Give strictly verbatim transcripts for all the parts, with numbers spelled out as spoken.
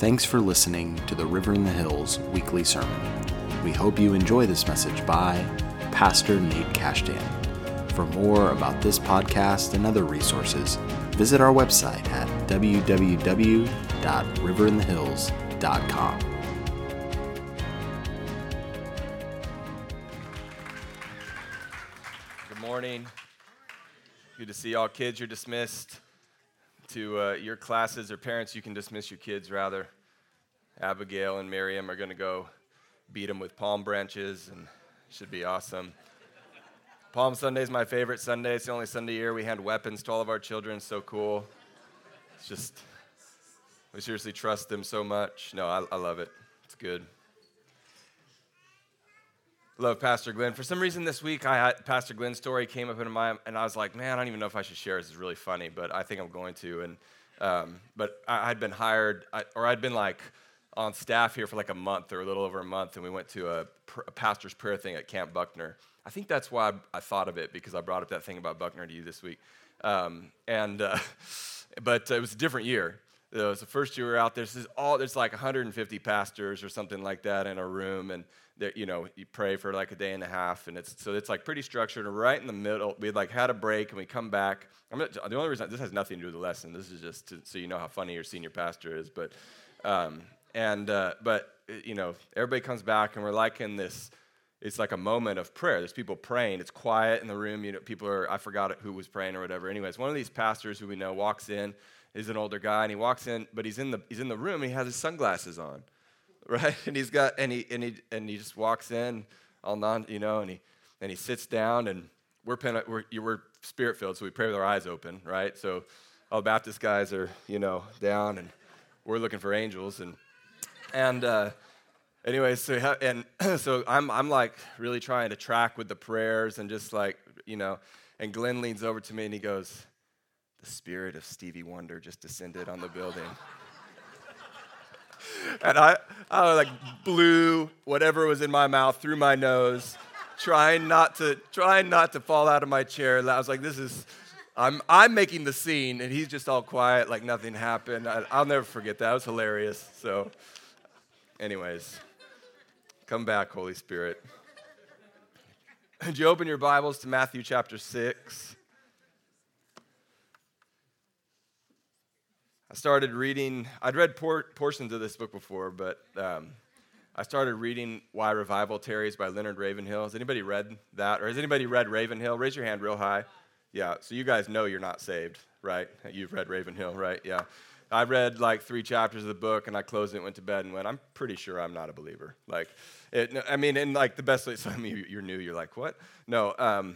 Thanks for listening to the River in the Hills weekly sermon. We hope you enjoy this message by Pastor Nate Kashdan. For more about this podcast and other resources, visit our website at w w w dot river in the hills dot com. Good morning. Good to see all kids. You're dismissed to uh, your classes, or parents, you can dismiss your kids, rather. Abigail and Miriam are going to go beat them with palm branches, and should be awesome. Palm Sunday is my favorite Sunday. It's the only Sunday year we hand weapons to all of our children. So cool. It's just, we seriously trust them so much. No, I, I love it. It's good. Love Pastor Glenn. For some reason this week, I had Pastor Glenn's story came up in my, and I was like, man, I don't even know if I should share. This is really funny, but I think I'm going to. And um, but I, I'd been hired, I, or I'd been like, on staff here for like a month or a little over a month, and we went to a, pr- a pastor's prayer thing at Camp Buckner. I think that's why I, I thought of it, because I brought up that thing about Buckner to you this week. Um, and uh, but it was a different year. It was the first year we were out there. This is all, there's like one hundred fifty pastors or something like that in a room, and you know, you pray for like a day and a half, and it's so it's like pretty structured. Right in the middle, we like had a break, and we come back. I'm not, the only reason this has nothing to do with the lesson. This is just to, so you know how funny your senior pastor is, but. Um, And, uh, but, you know, everybody comes back, and we're like in this, it's like a moment of prayer. There's people praying. It's quiet in the room. You know, people are, I forgot who was praying or whatever. Anyways, one of these pastors who we know walks in, is an older guy, and he walks in, but he's in the, he's in the room, and he has his sunglasses on, right? And he's got, and he, and he, and he just walks in all non, you know, and he, and he sits down, and we're, pen, we're, we're spirit-filled, so we pray with our eyes open, right? So all Baptist guys are, you know, down, and we're looking for angels, and. And uh, anyway, so ha- and so I'm I'm like really trying to track with the prayers, and just like, you know, and Glenn leans over to me, and he goes, "The spirit of Stevie Wonder just descended on the building." And I I like blew whatever was in my mouth through my nose, trying not to trying not to fall out of my chair. I was like, this is I'm I'm making the scene, and he's just all quiet, like nothing happened. I, I'll never forget that. It was hilarious. So. Anyways, come back, Holy Spirit. Would you open your Bibles to Matthew chapter six? I started reading, I'd read por- portions of this book before, but um, I started reading Why Revival Tarries by Leonard Ravenhill. Has anybody read that? Or has anybody read Ravenhill? Raise your hand real high. Yeah, so you guys know you're not saved, right? You've read Ravenhill, right? Yeah. I read like three chapters of the book, and I closed it, went to bed, and went, I'm pretty sure I'm not a believer. Like, it, I mean, and like the best way, so I mean, you're new, you're like, what? No, um,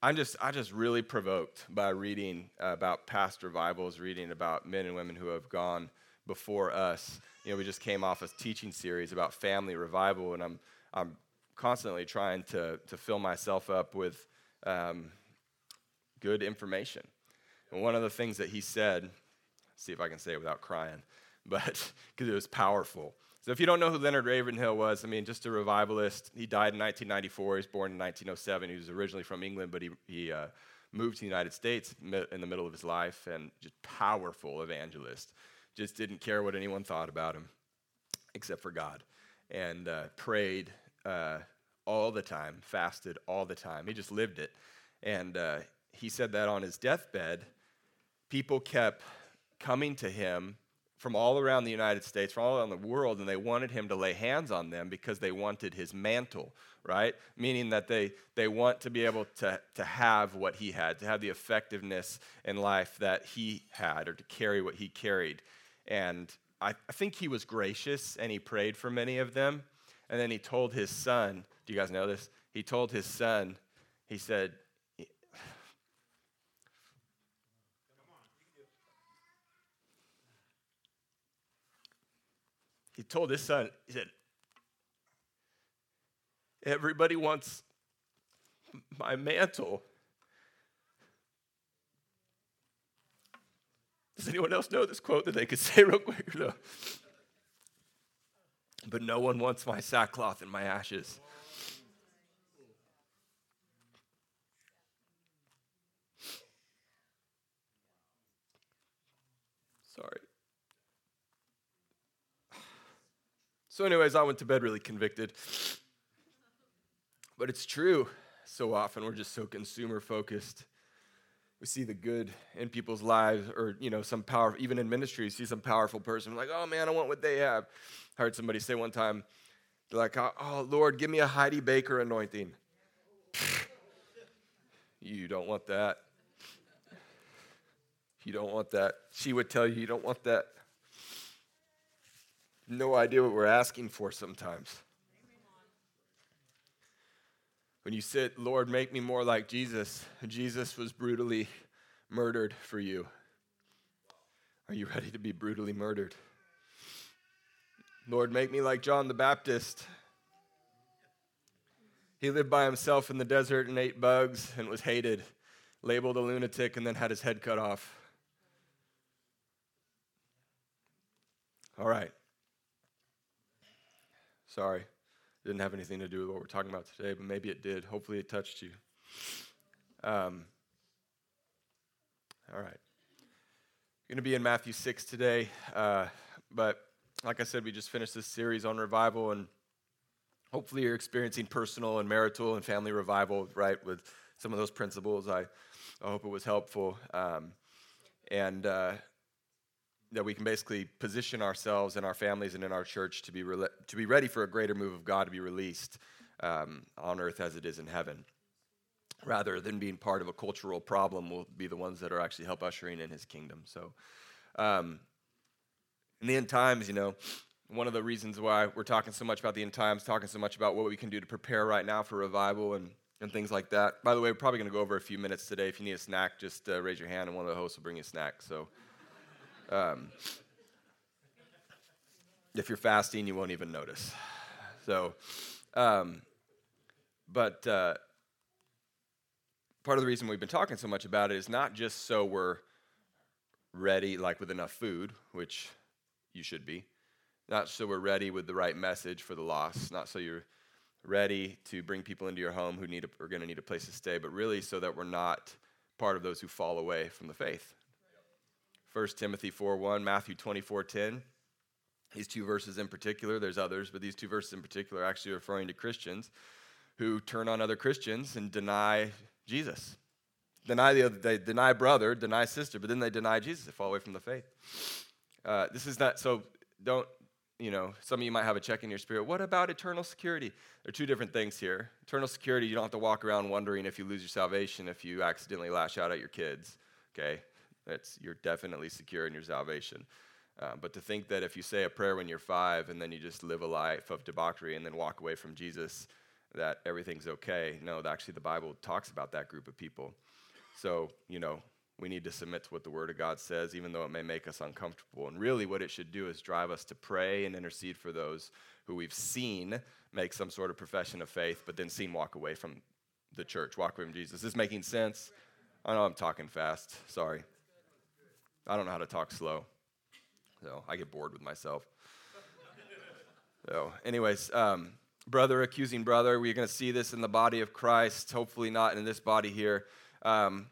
I'm just, I just really provoked by reading about past revivals, reading about men and women who have gone before us. You know, we just came off a teaching series about family revival, and I'm, I'm constantly trying to, to fill myself up with um, good information. And one of the things that he said, see if I can say it without crying, but because it was powerful. So if you don't know who Leonard Ravenhill was, I mean, just a revivalist. He died in nineteen ninety-four. He was born in nineteen oh seven. He was originally from England, but he, he uh, moved to the United States in the middle of his life, and just powerful evangelist. Just didn't care what anyone thought about him, except for God, and uh, prayed uh, all the time, fasted all the time. He just lived it. And uh, he said that on his deathbed, people kept coming to him from all around the United States, from all around the world, and they wanted him to lay hands on them because they wanted his mantle, right? Meaning that they they want to be able to, to have what he had, to have the effectiveness in life that he had, or to carry what he carried. And I, I think he was gracious, and he prayed for many of them. And then he told his son, do you guys know this? He told his son, he said, He told his son, he said, everybody wants my mantle. Does anyone else know this quote that they could say real quick? No. But no one wants my sackcloth and my ashes. Sorry. So anyways, I went to bed really convicted. But it's true. So often we're just so consumer-focused. We see the good in people's lives, or, you know, some power, even in ministry, you see some powerful person, like, oh, man, I want what they have. I heard somebody say one time, they're like, oh, Lord, give me a Heidi Baker anointing. You don't want that. You don't want that. She would tell you you don't want that. No idea what we're asking for sometimes. When you sit, Lord, make me more like Jesus. Jesus was brutally murdered for you. Are you ready to be brutally murdered? Lord, make me like John the Baptist. He lived by himself in the desert and ate bugs and was hated, labeled a lunatic, and then had his head cut off. All right. Sorry. Didn't have anything to do with what we're talking about today, but maybe it did. Hopefully it touched you. Um, all right. We're going to be in Matthew six today, uh, but like I said, we just finished this series on revival, and hopefully you're experiencing personal and marital and family revival, right, with some of those principles. I, I hope it was helpful, um, and uh, that we can basically position ourselves and our families and in our church to be re- to be ready for a greater move of God to be released um, on earth as it is in heaven. Rather than being part of a cultural problem, we'll be the ones that are actually help ushering in his kingdom. So um, in the end times, you know, one of the reasons why we're talking so much about the end times, talking so much about what we can do to prepare right now for revival and and things like that. By the way, we're probably going to go over a few minutes today. If you need a snack, just uh, raise your hand, and one of the hosts will bring you a snack. So um, if you're fasting, you won't even notice. So, um, but uh, part of the reason we've been talking so much about it is not just so we're ready, like with enough food, which you should be, not so we're ready with the right message for the lost, not so you're ready to bring people into your home who need a, are going to need a place to stay, but really so that we're not part of those who fall away from the faith. First Timothy four one, Matthew twenty-four ten. These two verses in particular, there's others, but these two verses in particular are actually referring to Christians who turn on other Christians and deny Jesus. Deny the other, they deny brother, deny sister, but then they deny Jesus. They fall away from the faith. Uh, this is not, so don't, you know, some of you might have a check in your spirit. What about eternal security? There are two different things here. Eternal security, you don't have to walk around wondering if you lose your salvation if you accidentally lash out at your kids, okay? It's, you're definitely secure in your salvation. Uh, but to think that if you say a prayer when you're five and then you just live a life of debauchery and then walk away from Jesus, that everything's okay. No, actually the Bible talks about that group of people. So, you know, we need to submit to what the Word of God says, even though it may make us uncomfortable. And really what it should do is drive us to pray and intercede for those who we've seen make some sort of profession of faith, but then seen walk away from the church, walk away from Jesus. Is this making sense? I know I'm talking fast. Sorry. I don't know how to talk slow, so I get bored with myself. So anyways, um, brother accusing brother, we're going to see this in the body of Christ, hopefully not in this body here. Um,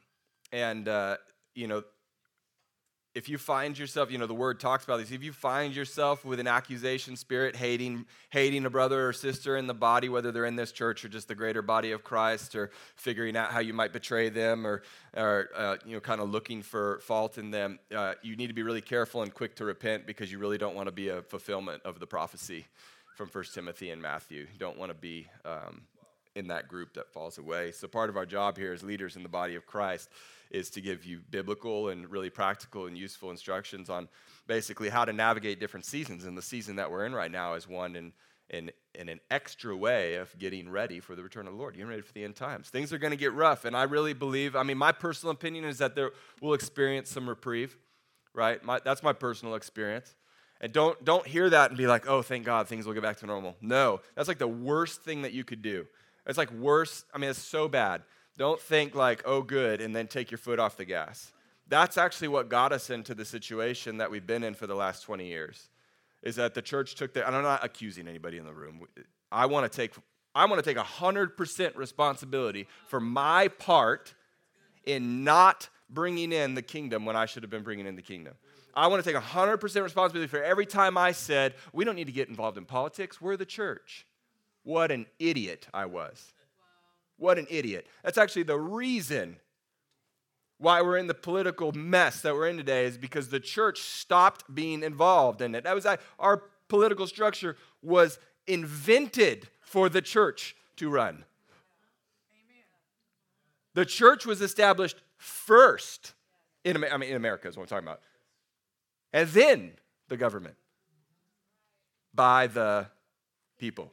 and, uh, you know, if you find yourself, you know, the Word talks about this, if you find yourself with an accusation spirit, hating hating a brother or sister in the body, whether they're in this church or just the greater body of Christ, or figuring out how you might betray them, or, or uh, you know, kind of looking for fault in them, uh, you need to be really careful and quick to repent, because you really don't want to be a fulfillment of the prophecy from First Timothy and Matthew. You don't want to be um, in that group that falls away. So part of our job here as leaders in the body of Christ is to give you biblical and really practical and useful instructions on basically how to navigate different seasons. And the season that we're in right now is one in, in, in an extra way of getting ready for the return of the Lord, getting ready for the end times. Things are going to get rough, and I really believe, I mean, my personal opinion is that there, we'll experience some reprieve, right? My, that's my personal experience. And don't don't hear that and be like, oh, thank God, things will get back to normal. No, that's like the worst thing that you could do. It's like worse, I mean, it's so bad. Don't think like, oh, good, and then take your foot off the gas. That's actually what got us into the situation that we've been in for the last twenty years, is that the church took their, and I'm not accusing anybody in the room. I want to take I want to take one hundred percent responsibility for my part in not bringing in the kingdom when I should have been bringing in the kingdom. I want to take one hundred percent responsibility for every time I said, we don't need to get involved in politics. We're the church. What an idiot I was. Wow. What an idiot. That's actually the reason why we're in the political mess that we're in today, is because the church stopped being involved in it. That was our political structure was invented for the church to run. The church was established first in America. I mean, in America is what I'm talking about. And then the government, by the people,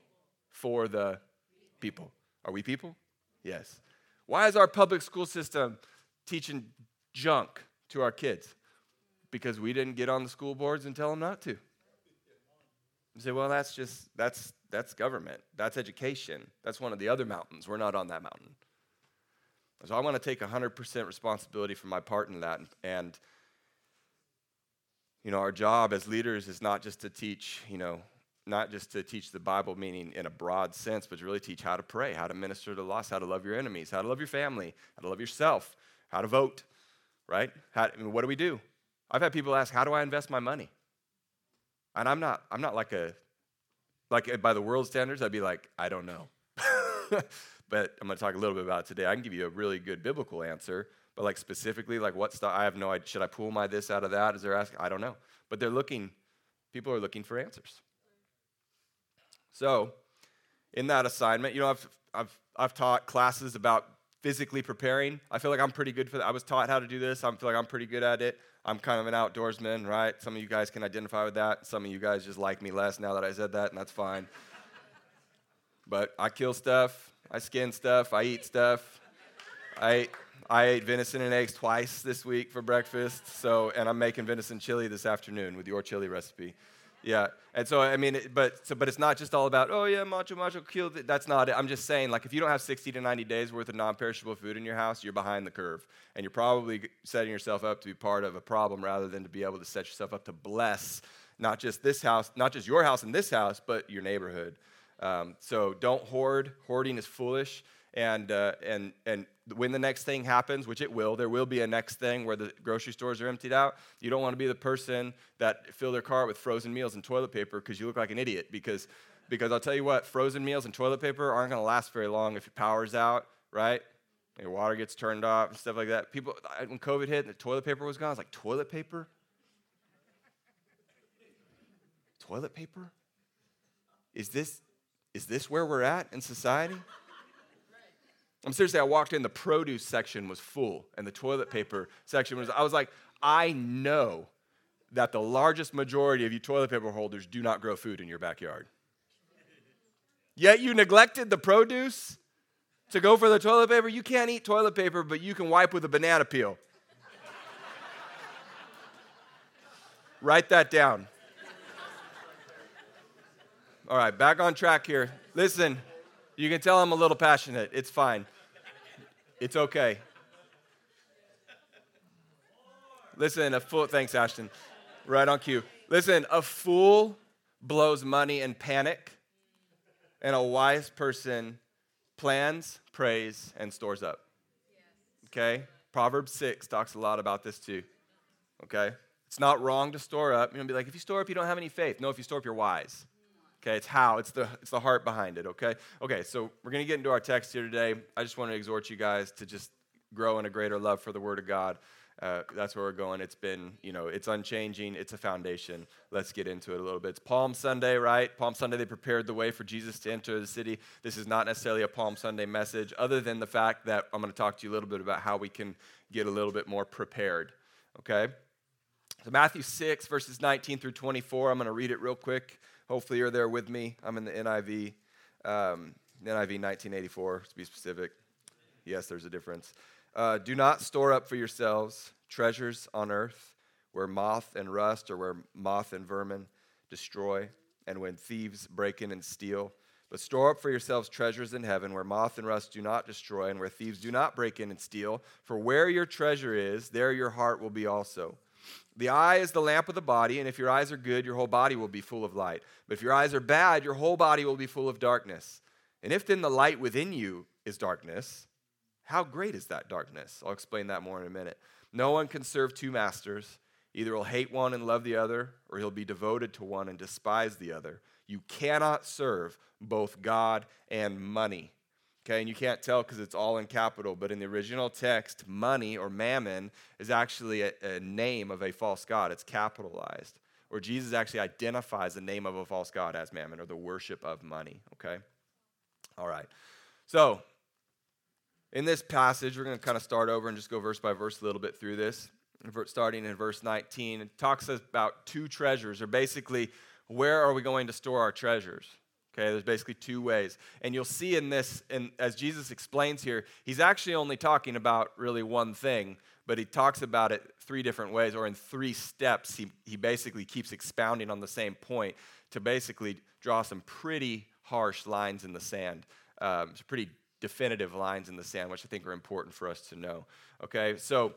for the people. Are we people? Yes. Why is our public school system teaching junk to our kids? Because we didn't get on the school boards and tell them not to. You say, well, that's just, that's that's government. That's education. That's one of the other mountains. We're not on that mountain. So I want to take one hundred percent responsibility for my part in that. And, and, you know, our job as leaders is not just to teach, you know, not just to teach the Bible meaning in a broad sense, but to really teach how to pray, how to minister to the lost, how to love your enemies, how to love your family, how to love yourself, how to vote, right? How, I mean, what do we do? I've had people ask, how do I invest my money? And I'm not, I'm not like a, like by the world standards, I'd be like, I don't know. But I'm going to talk a little bit about it today. I can give you a really good biblical answer, but like specifically, like what stuff, I have no idea. Should I pull my this out of that? Is there asking? I don't know. But they're looking, people are looking for answers. So in that assignment, you know, I've, I've, I've taught classes about physically preparing. I feel like I'm pretty good for that. I was taught how to do this. I feel like I'm pretty good at it. I'm kind of an outdoorsman, right? Some of you guys can identify with that. Some of you guys just like me less now that I said that, and that's fine. But I kill stuff. I skin stuff, I eat stuff. I I ate venison and eggs twice this week for breakfast. So, and I'm making venison chili this afternoon with your chili recipe. Yeah. And so I mean, but so, but it's not just all about, oh yeah, macho macho kill. That's not it. I'm just saying, like, if you don't have sixty to ninety days worth of non-perishable food in your house, you're behind the curve, and you're probably setting yourself up to be part of a problem rather than to be able to set yourself up to bless not just this house, not just your house and this house, but your neighborhood. Um, so don't hoard. Hoarding is foolish. And uh, and and when the next thing happens, which it will, there will be a next thing where the grocery stores are emptied out. You don't want to be the person that fill their car with frozen meals and toilet paper because you look like an idiot. Because because I'll tell you what, frozen meals and toilet paper aren't going to last very long if your power's out, right? Your water gets turned off and stuff like that. People, when COVID hit and the toilet paper was gone, I was like, toilet paper? Toilet paper? Is this... Is this where we're at in society? I'm seriously, I walked in, the produce section was full, and the toilet paper section was, I was like, I know that the largest majority of you toilet paper holders do not grow food in your backyard. Yet you neglected the produce to go for the toilet paper. You can't eat toilet paper, but you can wipe with a banana peel. Write that down. All right, back on track here. Listen, you can tell I'm a little passionate. It's fine. It's okay. Listen, a fool, thanks, Ashton. Right on cue. Listen, a fool blows money in panic, and a wise person plans, prays, and stores up. Okay? Proverbs six talks a lot about this too. Okay? It's not wrong to store up. You're going to be like, if you store up, you don't have any faith. No, if you store up, you're wise. Okay, it's how, it's the it's the heart behind it, okay? Okay, so we're going to get into our text here today. I just want to exhort you guys to just grow in a greater love for the Word of God. Uh, that's where we're going. It's been, you know, it's unchanging. It's a foundation. Let's get into it a little bit. It's Palm Sunday, right? Palm Sunday, they prepared the way for Jesus to enter the city. This is not necessarily a Palm Sunday message, other than the fact that I'm going to talk to you a little bit about how we can get a little bit more prepared, okay? So Matthew six, verses nineteen through twenty-four, I'm going to read it real quick. Hopefully you're there with me. I'm in the N I V, um, N I V nineteen eighty-four, to be specific. Yes, there's a difference. Uh, do not store up for yourselves treasures on earth where moth and rust or where moth and vermin destroy and when thieves break in and steal. But store up for yourselves treasures in heaven where moth and rust do not destroy and where thieves do not break in and steal. For where your treasure is, there your heart will be also. The eye is the lamp of the body, and if your eyes are good, your whole body will be full of light. But if your eyes are bad, your whole body will be full of darkness. And if then the light within you is darkness, how great is that darkness? I'll explain that more in a minute. No one can serve two masters. Either he'll hate one and love the other, or he'll be devoted to one and despise the other. You cannot serve both God and money. Okay, and you can't tell because it's all in capital, but in the original text, money or mammon is actually a, a name of a false god. It's capitalized. Or Jesus actually identifies the name of a false god as mammon, or the worship of money, okay? All right. So in this passage, we're going to kind of start over and just go verse by verse a little bit through this. Starting in verse nineteen, it talks about two treasures, or basically where are we going to store our treasures? Okay, there's basically two ways. And you'll see in this, and as Jesus explains here, he's actually only talking about really one thing, but he talks about it three different ways, or in three steps. He, he basically keeps expounding on the same point to basically draw some pretty harsh lines in the sand, um, some pretty definitive lines in the sand, which I think are important for us to know. Okay, so...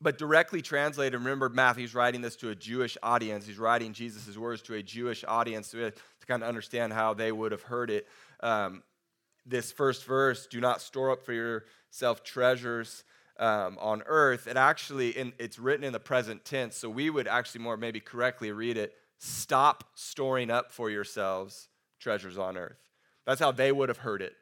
But directly translated, remember Matthew's writing this to a Jewish audience. He's writing Jesus' words to a Jewish audience to, to kind of understand how they would have heard it. Um, this first verse, do not store up for yourself treasures um, on earth. It actually, in, it's written in the present tense, so we would actually more maybe correctly read it, stop storing up for yourselves treasures on earth. That's how they would have heard it.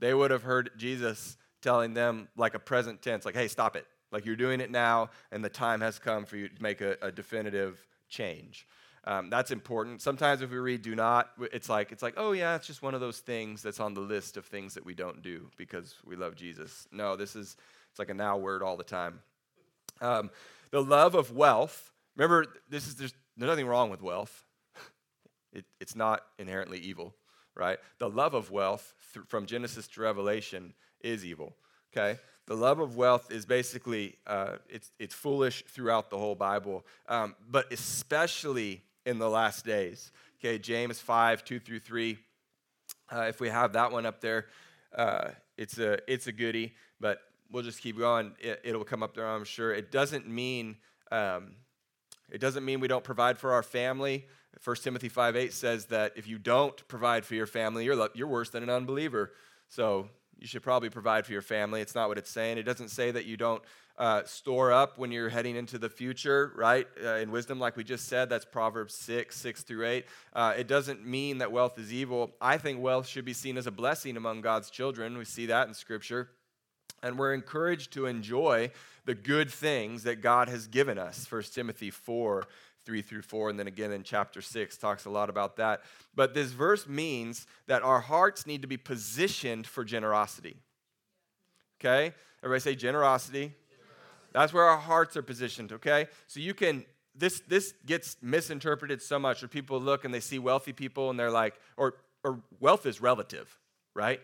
They would have heard Jesus telling them like a present tense, like, hey, stop it. Like you're doing it now, and the time has come for you to make a, a definitive change. Um, that's important. Sometimes if we read "do not," it's like it's like, oh yeah, it's just one of those things that's on the list of things that we don't do because we love Jesus. No, this is it's like a now word all the time. Um, the love of wealth. Remember, this is there's, there's nothing wrong with wealth. It, it's not inherently evil, right? The love of wealth th- from Genesis to Revelation is evil. Okay. The love of wealth is basically, uh, it's it's foolish throughout the whole Bible, um, but especially in the last days. Okay, James five, two through three, uh, if we have that one up there, uh, it's a it's a goodie, but we'll just keep going. It, it'll come up there, I'm sure. It doesn't mean um, it doesn't mean we don't provide for our family. First Timothy five, eight says that if you don't provide for your family, you're you're worse than an unbeliever. So you should probably provide for your family. It's not what it's saying. It doesn't say that you don't uh, store up when you're heading into the future, right? Uh, in wisdom, like we just said, that's Proverbs six, six through eight. Uh, it doesn't mean that wealth is evil. I think wealth should be seen as a blessing among God's children. We see that in Scripture. And we're encouraged to enjoy the good things that God has given us. First Timothy four, three through four, and then again in chapter six, talks a lot about that. But this verse means that our hearts need to be positioned for generosity. Okay? Everybody say generosity. Generosity. That's where our hearts are positioned, okay? So you can, this this gets misinterpreted so much, or people look and they see wealthy people and they're like, or, or wealth is relative, right?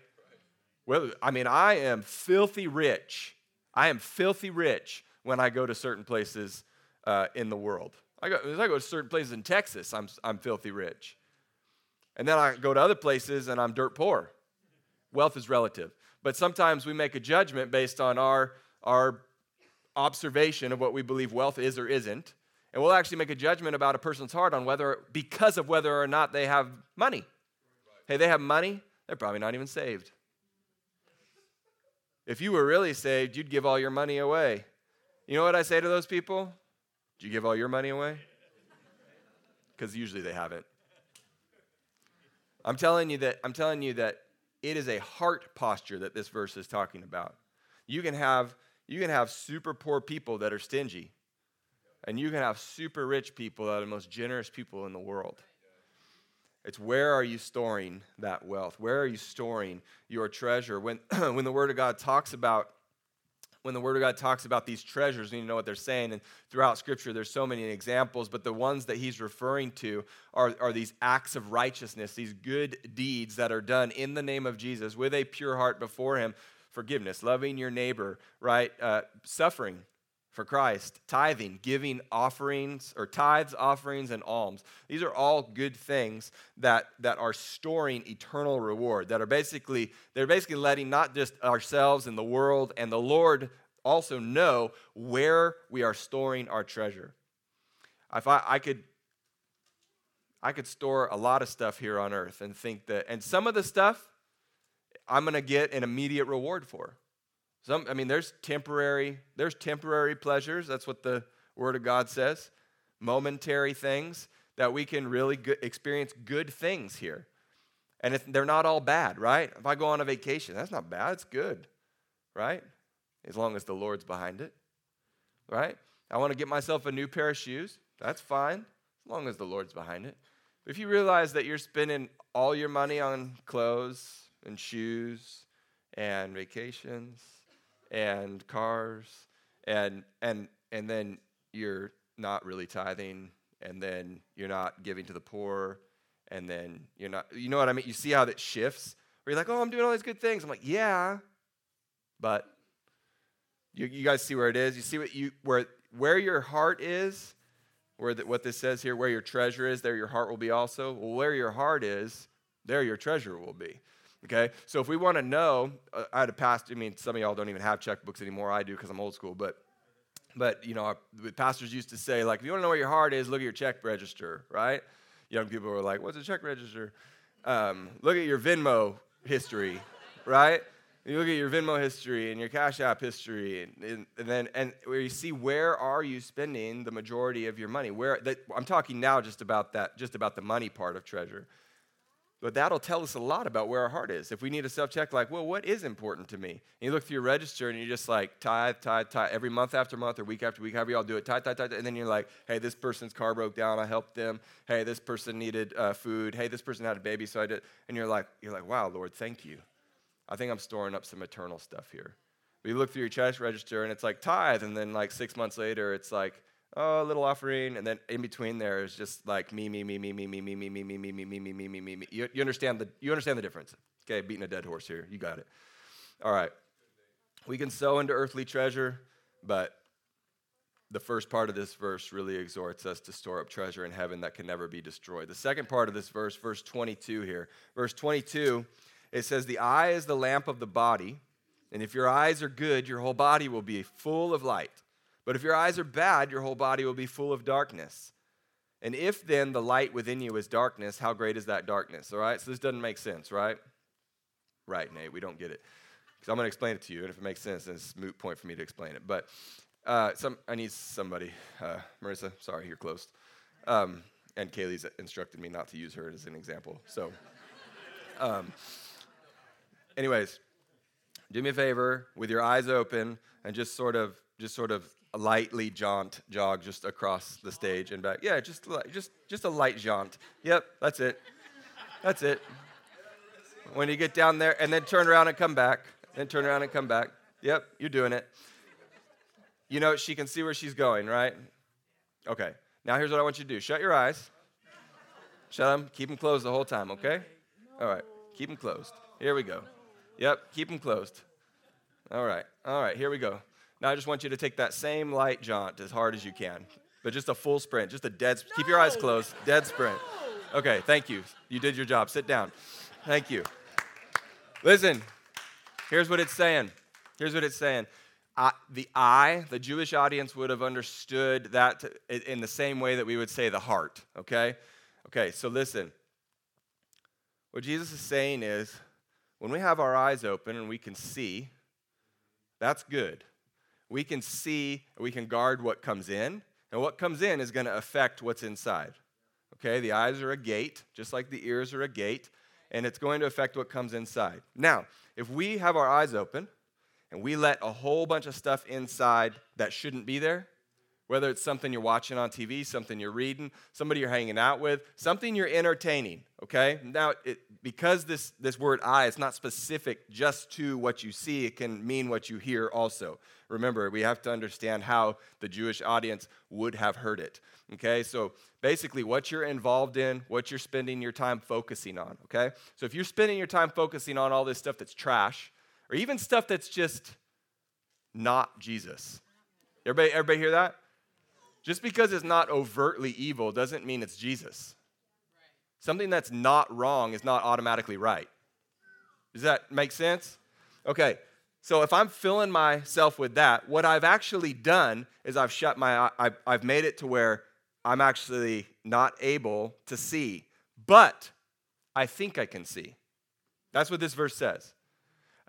Well, I mean, I am filthy rich. I am filthy rich when I go to certain places uh, in the world. I go, I go to certain places in Texas, I'm I'm filthy rich. And then I go to other places and I'm dirt poor. Wealth is relative. But sometimes we make a judgment based on our, our observation of what we believe wealth is or isn't. And we'll actually make a judgment about a person's heart on whether, because of whether or not they have money. Hey, they have money, they're probably not even saved. If you were really saved, you'd give all your money away. You know what I say to those people? Did you give all your money away? Because usually they haven't. I'm telling you that I'm telling you that it is a heart posture that this verse is talking about. You can have you can have super poor people that are stingy, and you can have super rich people that are the most generous people in the world. It's where are you storing that wealth? Where are you storing your treasure? When when the Word of God talks about When the Word of God talks about these treasures, we need to know what they're saying. And throughout Scripture, there's so many examples, but the ones that he's referring to are, are these acts of righteousness, these good deeds that are done in the name of Jesus with a pure heart before him. Forgiveness, loving your neighbor, right? Uh, suffering for Christ, tithing, giving offerings or tithes, offerings, and alms. These are all good things that, that are storing eternal reward, that are basically, they're basically letting not just ourselves and the world and the Lord also know where we are storing our treasure. If I, I could I could store a lot of stuff here on earth and think that, and some of the stuff I'm going to get an immediate reward for. Some, I mean, there's temporary, there's temporary pleasures. That's what the Word of God says, momentary things, that we can really good, experience good things here. And if they're not all bad, right? If I go on a vacation, that's not bad, it's good, right? As long as the Lord's behind it, right? I want to get myself a new pair of shoes, that's fine, as long as the Lord's behind it. But if you realize that you're spending all your money on clothes and shoes and vacations and cars and and and then you're not really tithing, and then you're not giving to the poor, and then you're not, you know what I mean? You see how that shifts? Where you're like, oh, I'm doing all these good things. I'm like, yeah, but you, you guys see where it is? You see what you where where your heart is, where the, what this says here, where your treasure is, there your heart will be also. Well, where your heart is, there your treasure will be. Okay, so if we want to know, uh, I had a pastor. I mean, some of y'all don't even have checkbooks anymore. I do because I'm old school, but. But, you know, our pastors used to say, like, if you want to know where your heart is, look at your check register, right? Young people were like, what's a check register? Um, look at your Venmo history, right? You look at your Venmo history and your Cash App history, and, and, and then and where you see where are you spending the majority of your money. Where that, I'm talking now just about that, just about the money part of treasure. But that'll tell us a lot about where our heart is. If we need a self-check, like, well, what is important to me? And you look through your register, and you're just like, tithe, tithe, tithe, every month after month or week after week, however y'all do it, tithe, tithe, tithe. And then you're like, hey, this person's car broke down, I helped them. Hey, this person needed uh, food. Hey, this person had a baby, so I did. And you're like, you're like, wow, Lord, thank you. I think I'm storing up some eternal stuff here. But you look through your cash register, and it's like tithe, and then like six months later, it's like, oh, a little offering, and then in between there is just like me, me, me, me, me, me, me, me, me, me, me, me, me, me, me, me, me, me. You you understand the you understand the difference. Okay, beating a dead horse here. You got it. All right. We can sow into earthly treasure, but the first part of this verse really exhorts us to store up treasure in heaven that can never be destroyed. The second part of this verse, verse twenty-two here. Verse twenty-two, it says, the eye is the lamp of the body, and if your eyes are good, your whole body will be full of light. But if your eyes are bad, your whole body will be full of darkness. And if then the light within you is darkness, how great is that darkness? All right, so this doesn't make sense, right? Right, Nate, we don't get it. Because I'm going to explain it to you, and if it makes sense, then it's a moot point for me to explain it. But uh, some, I need somebody. Uh, Marissa, sorry, you're closed. Um, and Kaylee's instructed me not to use her as an example. So um, anyways, do me a favor, with your eyes open, and just sort of, just sort of, a lightly jaunt, jog just across the stage and back. Yeah, just just just a light jaunt. Yep, that's it. That's it. When you get down there, and then turn around and come back. Then turn around and come back. Yep, you're doing it. You know, she can see where she's going, right? Okay, now here's what I want you to do. Shut your eyes. Shut them. Keep them closed the whole time, okay? All right, keep them closed. Here we go. Yep, keep them closed. All right, all right, here we go. Now I just want you to take that same light jaunt as hard as you can, but just a full sprint, just a dead, no. Keep your eyes closed, dead sprint. No. Okay, thank you. You did your job. Sit down. Thank you. Listen, here's what it's saying. Here's what it's saying. I, the eye, the Jewish audience would have understood that in the same way that we would say the heart, okay? Okay, so listen. What Jesus is saying is when we have our eyes open and we can see, that's good. We can see, we can guard what comes in, and what comes in is going to affect what's inside, okay? The eyes are a gate, just like the ears are a gate, and it's going to affect what comes inside. Now, if we have our eyes open, and we let a whole bunch of stuff inside that shouldn't be there, whether it's something you're watching on T V, something you're reading, somebody you're hanging out with, something you're entertaining, okay? Now, it, because this, this word eye is not specific just to what you see, it can mean what you hear also. Remember, we have to understand how the Jewish audience would have heard it, okay? So basically what you're involved in, what you're spending your time focusing on, okay? So if you're spending your time focusing on all this stuff that's trash, or even stuff that's just not Jesus. Everybody, everybody hear that? Just because it's not overtly evil doesn't mean it's Jesus. Right. Something that's not wrong is not automatically right. Does that make sense? Okay, so if I'm filling myself with that, what I've actually done is I've shut my I've, I've made it to where I'm actually not able to see, but I think I can see. That's what this verse says.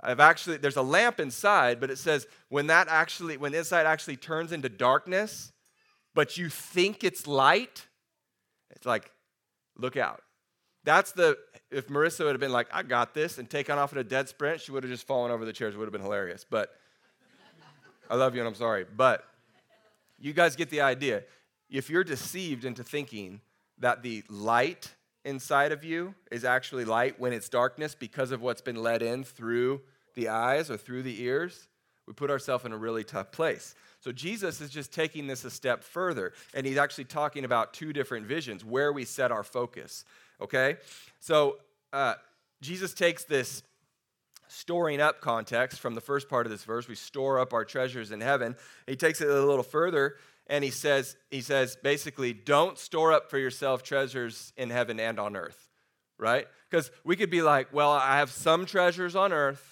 I've actually, there's a lamp inside, but it says when that actually, when inside actually turns into darkness, but you think it's light, it's like, look out. That's the, if Marissa would have been like, I got this, and taken off in a dead sprint, she would have just fallen over the chairs. It would have been hilarious. But I love you and I'm sorry. But you guys get the idea. If you're deceived into thinking that the light inside of you is actually light when it's darkness because of what's been let in through the eyes or through the ears, we put ourselves in a really tough place. So Jesus is just taking this a step further, and he's actually talking about two different visions, where we set our focus, okay? So uh, Jesus takes this storing up context from the first part of this verse. We store up our treasures in heaven. He takes it a little further, and he says, he says basically, don't store up for yourself treasures in heaven and on earth, right? Because we could be like, well, I have some treasures on earth,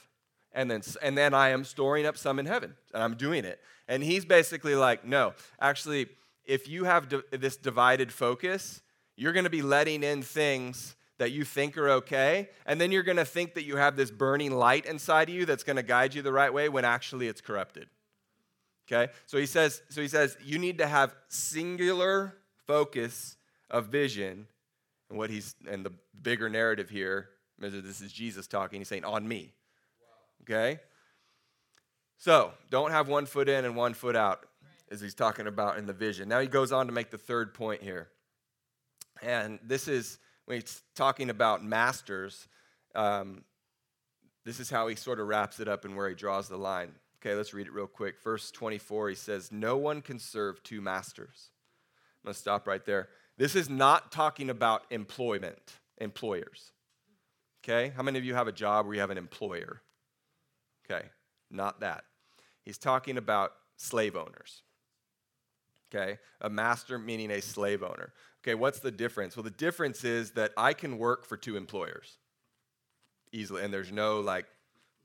And then and then I am storing up some in heaven, and I'm doing it. And he's basically like, no, actually, if you have di- this divided focus, you're going to be letting in things that you think are okay, and then you're going to think that you have this burning light inside of you that's going to guide you the right way when actually it's corrupted, okay? So he says, so he says you need to have singular focus of vision, and what he's and the bigger narrative here, this is Jesus talking, he's saying, on me. Okay? So, don't have one foot in and one foot out, as he's talking about in the vision. Now he goes on to make the third point here. And this is, when he's talking about masters, um, this is how he sort of wraps it up and where he draws the line. Okay, let's read it real quick. Verse twenty-four, he says, no one can serve two masters. I'm going to stop right there. This is not talking about employment, employers. Okay? How many of you have a job where you have an employer? Okay, not that. He's talking about slave owners. Okay, a master meaning a slave owner. Okay, what's the difference? Well, the difference is that I can work for two employers easily, and there's no like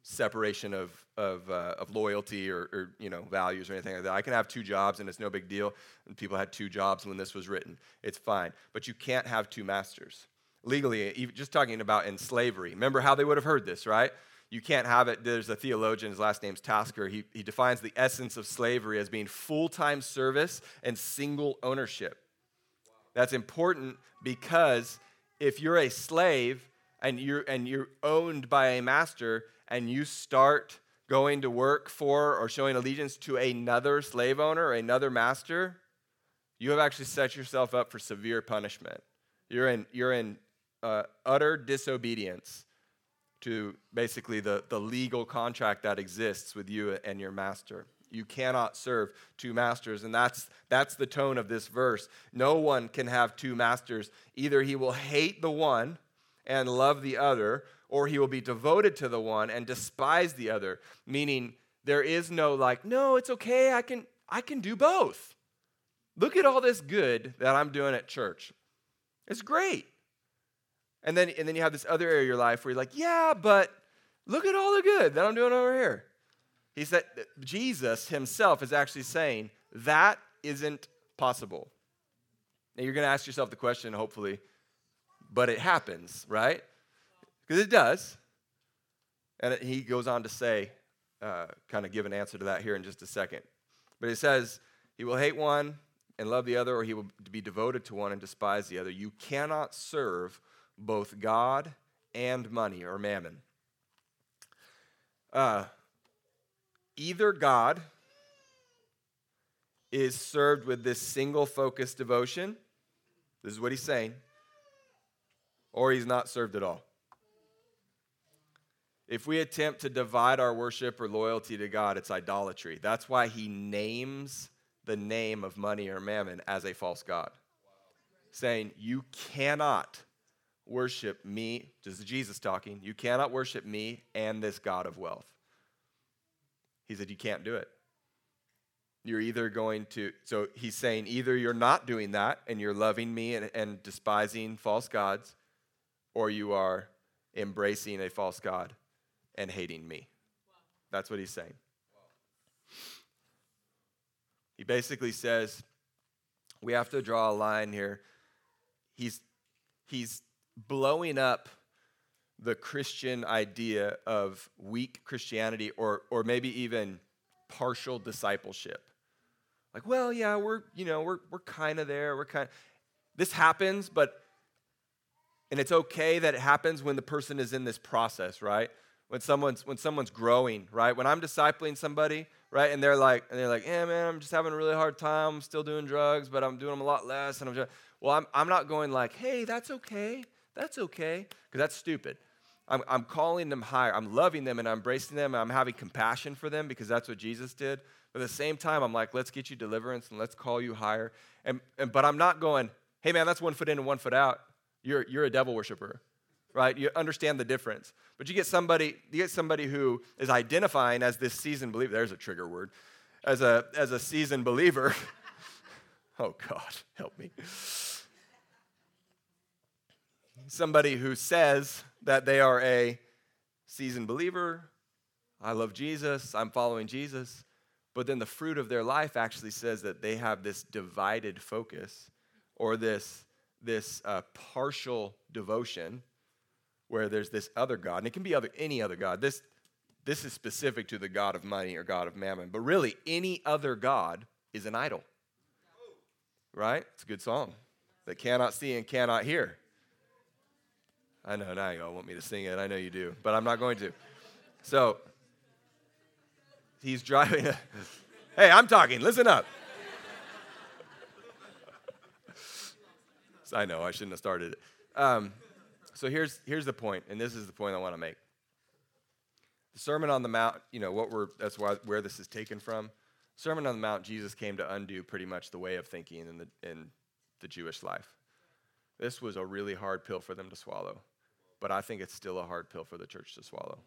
separation of of, uh, of loyalty or, or you know values or anything like that. I can have two jobs, and it's no big deal. And people had two jobs when this was written. It's fine, but you can't have two masters legally. Just talking about in slavery. Remember how they would have heard this, right? You can't have it. There's a theologian, his last name's Tasker. He, he defines the essence of slavery as being full-time service and single ownership. Wow. That's important because if you're a slave and you're, and you're owned by a master and you start going to work for or showing allegiance to another slave owner or another master, you have actually set yourself up for severe punishment. You're in, you're in uh, utter disobedience to basically the, the legal contract that exists with you and your master. You cannot serve two masters, and that's that's the tone of this verse. No one can have two masters. Either he will hate the one and love the other, or he will be devoted to the one and despise the other, meaning there is no like, no, it's okay, I can I can do both. Look at all this good that I'm doing at church. It's great. And then and then you have this other area of your life where you're like, yeah, but look at all the good that I'm doing over here. He said, Jesus himself is actually saying, that isn't possible. Now you're going to ask yourself the question, hopefully, but it happens, right? Because it does. And it, he goes on to say, uh, kind of give an answer to that here in just a second. But it says, he will hate one and love the other, or he will be devoted to one and despise the other. You cannot serve both God and money or mammon. Uh, either God is served with this single focused devotion, this is what he's saying, or he's not served at all. If we attempt to divide our worship or loyalty to God, it's idolatry. That's why he names the name of money or mammon as a false god, saying you cannot worship me, this is Jesus talking, you cannot worship me and this God of wealth. He said, you can't do it. You're either going to, so he's saying either you're not doing that and you're loving me and, and despising false gods, or you are embracing a false God and hating me. Wow. That's what he's saying. Wow. He basically says, we have to draw a line here. He's, he's, blowing up the Christian idea of weak Christianity or or maybe even partial discipleship, Like, well, yeah, we're, you know, we're we're kind of there. We're kind of, this happens, but, and it's okay that it happens when the person is in this process, right? When someone's when someone's growing, right? When I'm discipling somebody, right, and they're like, and they're like, yeah, man, I'm just having a really hard time. I'm still doing drugs, but I'm doing them a lot less. And I'm just, well, I'm I'm not going like, hey, that's okay, that's okay, because that's stupid. I'm I'm calling them higher. I'm loving them and I'm embracing them and I'm having compassion for them because that's what Jesus did. But at the same time, I'm like, let's get you deliverance and let's call you higher. And, and but I'm not going, hey man, that's one foot in and one foot out. You're you're a devil worshiper, right? You understand the difference. But you get somebody, you get somebody who is identifying as this seasoned believer. There's a trigger word, as a as a seasoned believer. Oh God, help me. Somebody who says that they are a seasoned believer. I love Jesus. I'm following Jesus. But then the fruit of their life actually says that they have this divided focus or this, this uh, partial devotion where there's this other God. And it can be other any other God. This, this is specific to the God of money or God of mammon. But really, any other God is an idol. Right? It's a good song. That cannot see and cannot hear. I know, now you all want me to sing it. I know you do, but I'm not going to. So... He's driving. A, hey, I'm talking. Listen up. I know I shouldn't have started it. Um, so here's here's the point, and this is the point I want to make. The Sermon on the Mount. You know what we're. That's why where this is taken from. Sermon on the Mount. Jesus came to undo pretty much the way of thinking in the in the Jewish life. This was a really hard pill for them to swallow, but I think it's still a hard pill for the church to swallow.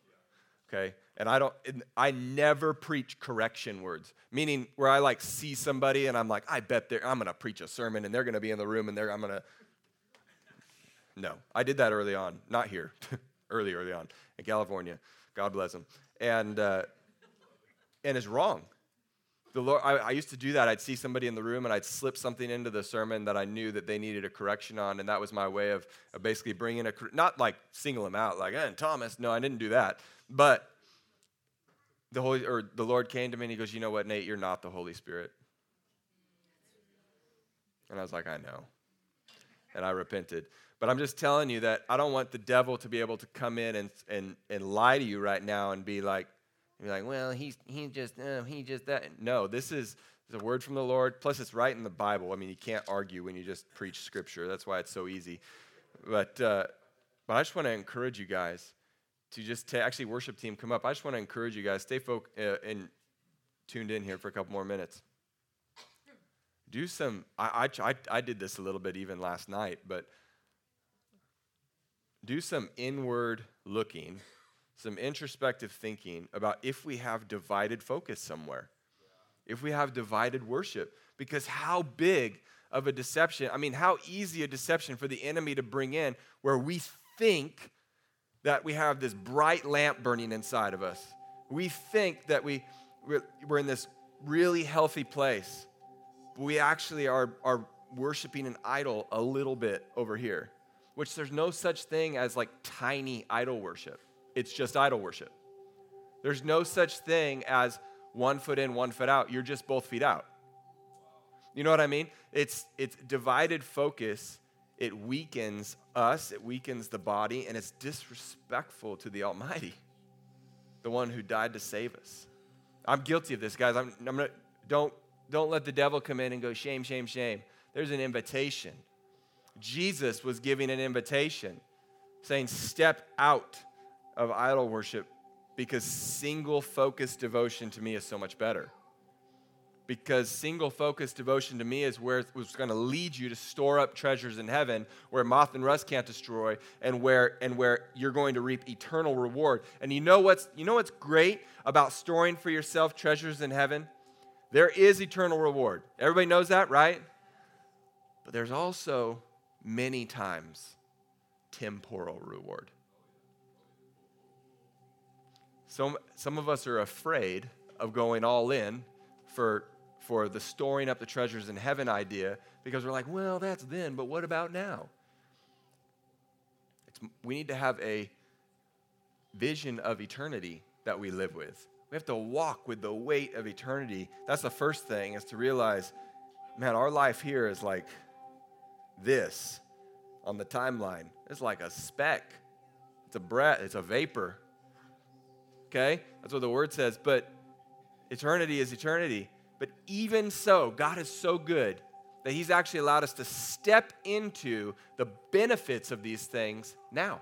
Okay, and I don't. I never preach correction words, meaning where I like see somebody and I'm like, I bet they're. I'm gonna preach a sermon and they're gonna be in the room and they're. I'm gonna. No, I did that early on, not here, early, early on in California. God bless them, and uh, and it's wrong. The Lord. I, I used to do that. I'd see somebody in the room and I'd slip something into the sermon that I knew that they needed a correction on, and that was my way of, of basically bringing a not like single them out like, eh, Thomas. No, I didn't do that. But the Holy or the Lord came to me and he goes, you know what, Nate, you're not the Holy Spirit. And I was like, I know. And I repented. But I'm just telling you that I don't want the devil to be able to come in and and, and lie to you right now and be like, and be like, well, he's he just uh, he just that. No, this is the word from the Lord. Plus, it's right in the Bible. I mean, you can't argue when you just preach Scripture. That's why it's so easy. But uh, but I just want to encourage you guys. To just t- actually, worship team, come up. I just want to encourage you guys. Stay folk uh, and tuned in here for a couple more minutes. Do some. I, I I did this a little bit even last night, but do some inward looking, some introspective thinking about if we have divided focus somewhere, if we have divided worship, because how big of a deception? I mean, how easy a deception for the enemy to bring in where we think. That we have this bright lamp burning inside of us. We think that we, we're, we're in this really healthy place, but we actually are, are worshiping an idol a little bit over here, which there's no such thing as like tiny idol worship. It's just idol worship. There's no such thing as one foot in, one foot out. You're just both feet out. You know what I mean? It's it's divided focus. It weakens us, it weakens the body, and it's disrespectful to the Almighty, the one who died to save us. I'm guilty of this, guys. I'm, I'm not, don't, don't let the devil come in and go, shame, shame, shame. There's an invitation. Jesus was giving an invitation, saying, step out of idol worship because single-focused devotion to me is so much better. Because single-focused devotion to me is where it's going to lead you to store up treasures in heaven, where moth and rust can't destroy, and where and where you're going to reap eternal reward. And you know what's you know what's great about storing for yourself treasures in heaven? There is eternal reward. Everybody knows that, right? But there's also many times temporal reward. Some some of us are afraid of going all in for. for the storing up the treasures in heaven idea, because we're like, well, that's then, but what about now? It's, we need to have a vision of eternity that we live with. We have to walk with the weight of eternity. That's the first thing, is to realize, man, our life here is like this on the timeline. It's like a speck. It's a breath. It's a vapor. Okay? That's what the word says. But eternity is eternity. But even so, God is so good that he's actually allowed us to step into the benefits of these things now.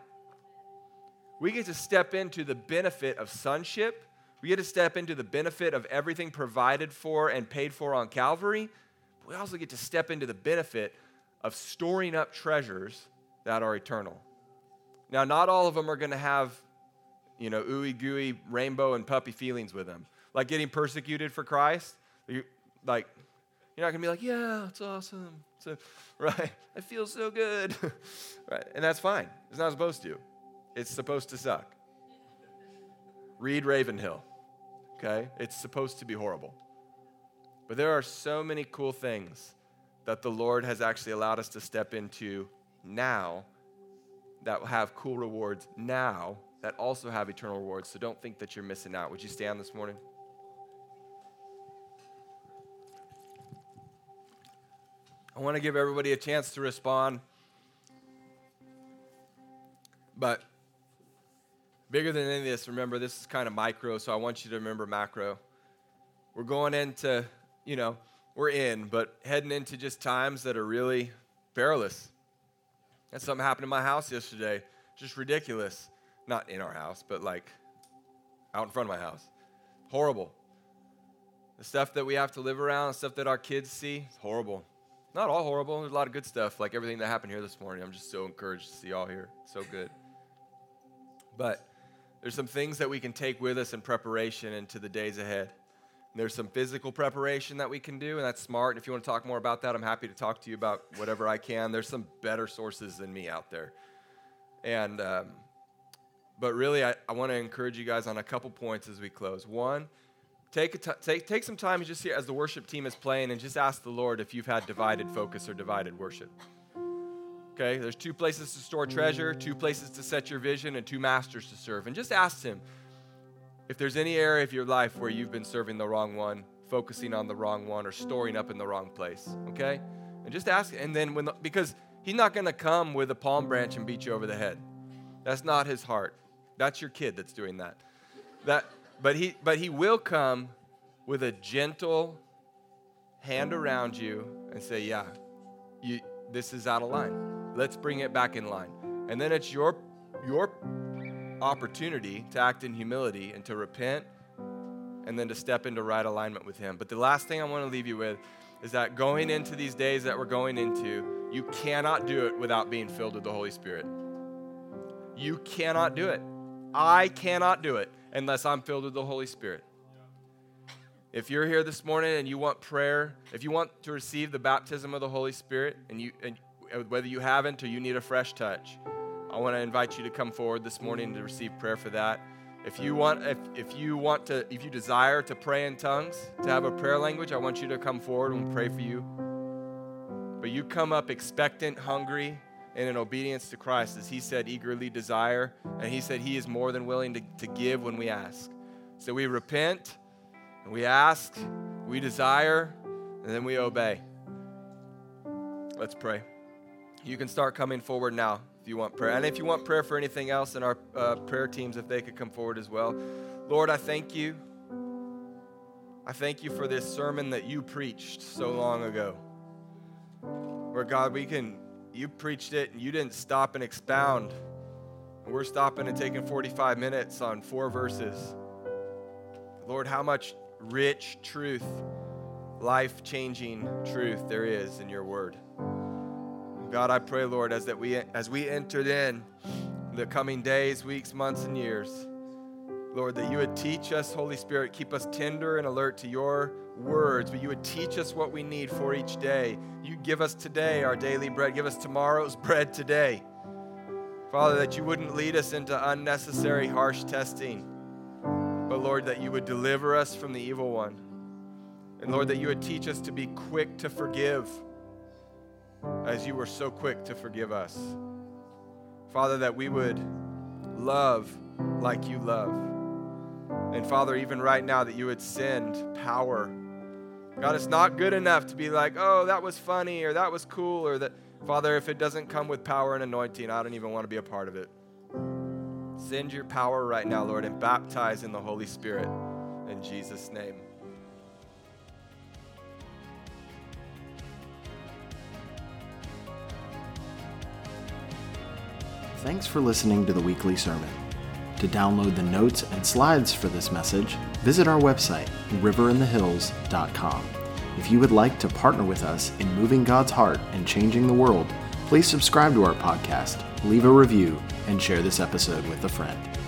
We get to step into the benefit of sonship. We get to step into the benefit of everything provided for and paid for on Calvary. But we also get to step into the benefit of storing up treasures that are eternal. Now, not all of them are going to have, you know, ooey gooey rainbow and puppy feelings with them. Like getting persecuted for Christ. You, like... You're not going to be like, yeah, it's awesome. So, right? I feel so good. Right? And that's fine. It's not supposed to. It's supposed to suck. Read Ravenhill. Okay? It's supposed to be horrible. But there are so many cool things that the Lord has actually allowed us to step into now that will have cool rewards now that also have eternal rewards. So don't think that you're missing out. Would you stand this morning? I want to give everybody a chance to respond. But bigger than any of this, remember, this is kind of micro, so I want you to remember macro. We're going into, you know, we're in, but heading into just times that are really perilous. And something happened in my house yesterday, just ridiculous. Not in our house, but like out in front of my house. Horrible. The stuff that we have to live around, the stuff that our kids see, it's horrible. Not all horrible. There's a lot of good stuff, like everything that happened here this morning. I'm just so encouraged to see y'all here. So good. But there's some things that we can take with us in preparation into the days ahead. And there's some physical preparation that we can do, and that's smart. And if you want to talk more about that, I'm happy to talk to you about whatever I can. There's some better sources than me out there. And um, but really, I, I want to encourage you guys on a couple points as we close. One, Take, a t- take take some time just here as the worship team is playing and just ask the Lord if you've had divided focus or divided worship. Okay, there's two places to store treasure, two places to set your vision, and two masters to serve. And just ask him if there's any area of your life where you've been serving the wrong one, focusing on the wrong one, or storing up in the wrong place. Okay, and just ask. And then when the, because he's not going to come with a palm branch and beat you over the head. That's not his heart. That's your kid that's doing that. That. But he but he will come with a gentle hand around you and say, yeah, you, this is out of line. Let's bring it back in line. And then it's your your opportunity to act in humility and to repent and then to step into right alignment with him. But the last thing I want to leave you with is that going into these days that we're going into, you cannot do it without being filled with the Holy Spirit. You cannot do it. I cannot do it unless I'm filled with the Holy Spirit. If you're here this morning and you want prayer, if you want to receive the baptism of the Holy Spirit, and you and whether you haven't or you need a fresh touch, I want to invite you to come forward this morning to receive prayer for that. If you want, if, if you want to, if you desire to pray in tongues, to have a prayer language, I want you to come forward and we'll pray for you. But you come up expectant, hungry, and in obedience to Christ, as he said, eagerly desire. And he said he is more than willing to, to give when we ask. So we repent, and we ask, we desire, and then we obey. Let's pray. You can start coming forward now if you want prayer. And if you want prayer for anything else, in our uh, prayer teams, if they could come forward as well. Lord, I thank you. I thank you for this sermon that you preached so long ago. Where, God, we can... You preached it, and you didn't stop and expound. We're stopping and taking forty-five minutes on four verses. Lord, how much rich truth, life-changing truth there is in your word. God, I pray, Lord, as that we as we entered in the coming days, weeks, months, and years, Lord, that you would teach us, Holy Spirit, keep us tender and alert to your words, but you would teach us what we need for each day. You give us today our daily bread. Give us tomorrow's bread today. Father, that you wouldn't lead us into unnecessary harsh testing, but Lord, that you would deliver us from the evil one. And Lord, that you would teach us to be quick to forgive as you were so quick to forgive us. Father, that we would love like you love. And Father, even right now, that you would send power. God, it's not good enough to be like, oh, that was funny or that was cool or that. Father, if it doesn't come with power and anointing, I don't even want to be a part of it. Send your power right now, Lord, and baptize in the Holy Spirit. In Jesus' name. Thanks for listening to the weekly sermon. To download the notes and slides for this message, visit our website, river in the hills dot com. If you would like to partner with us in moving God's heart and changing the world, please subscribe to our podcast, leave a review, and share this episode with a friend.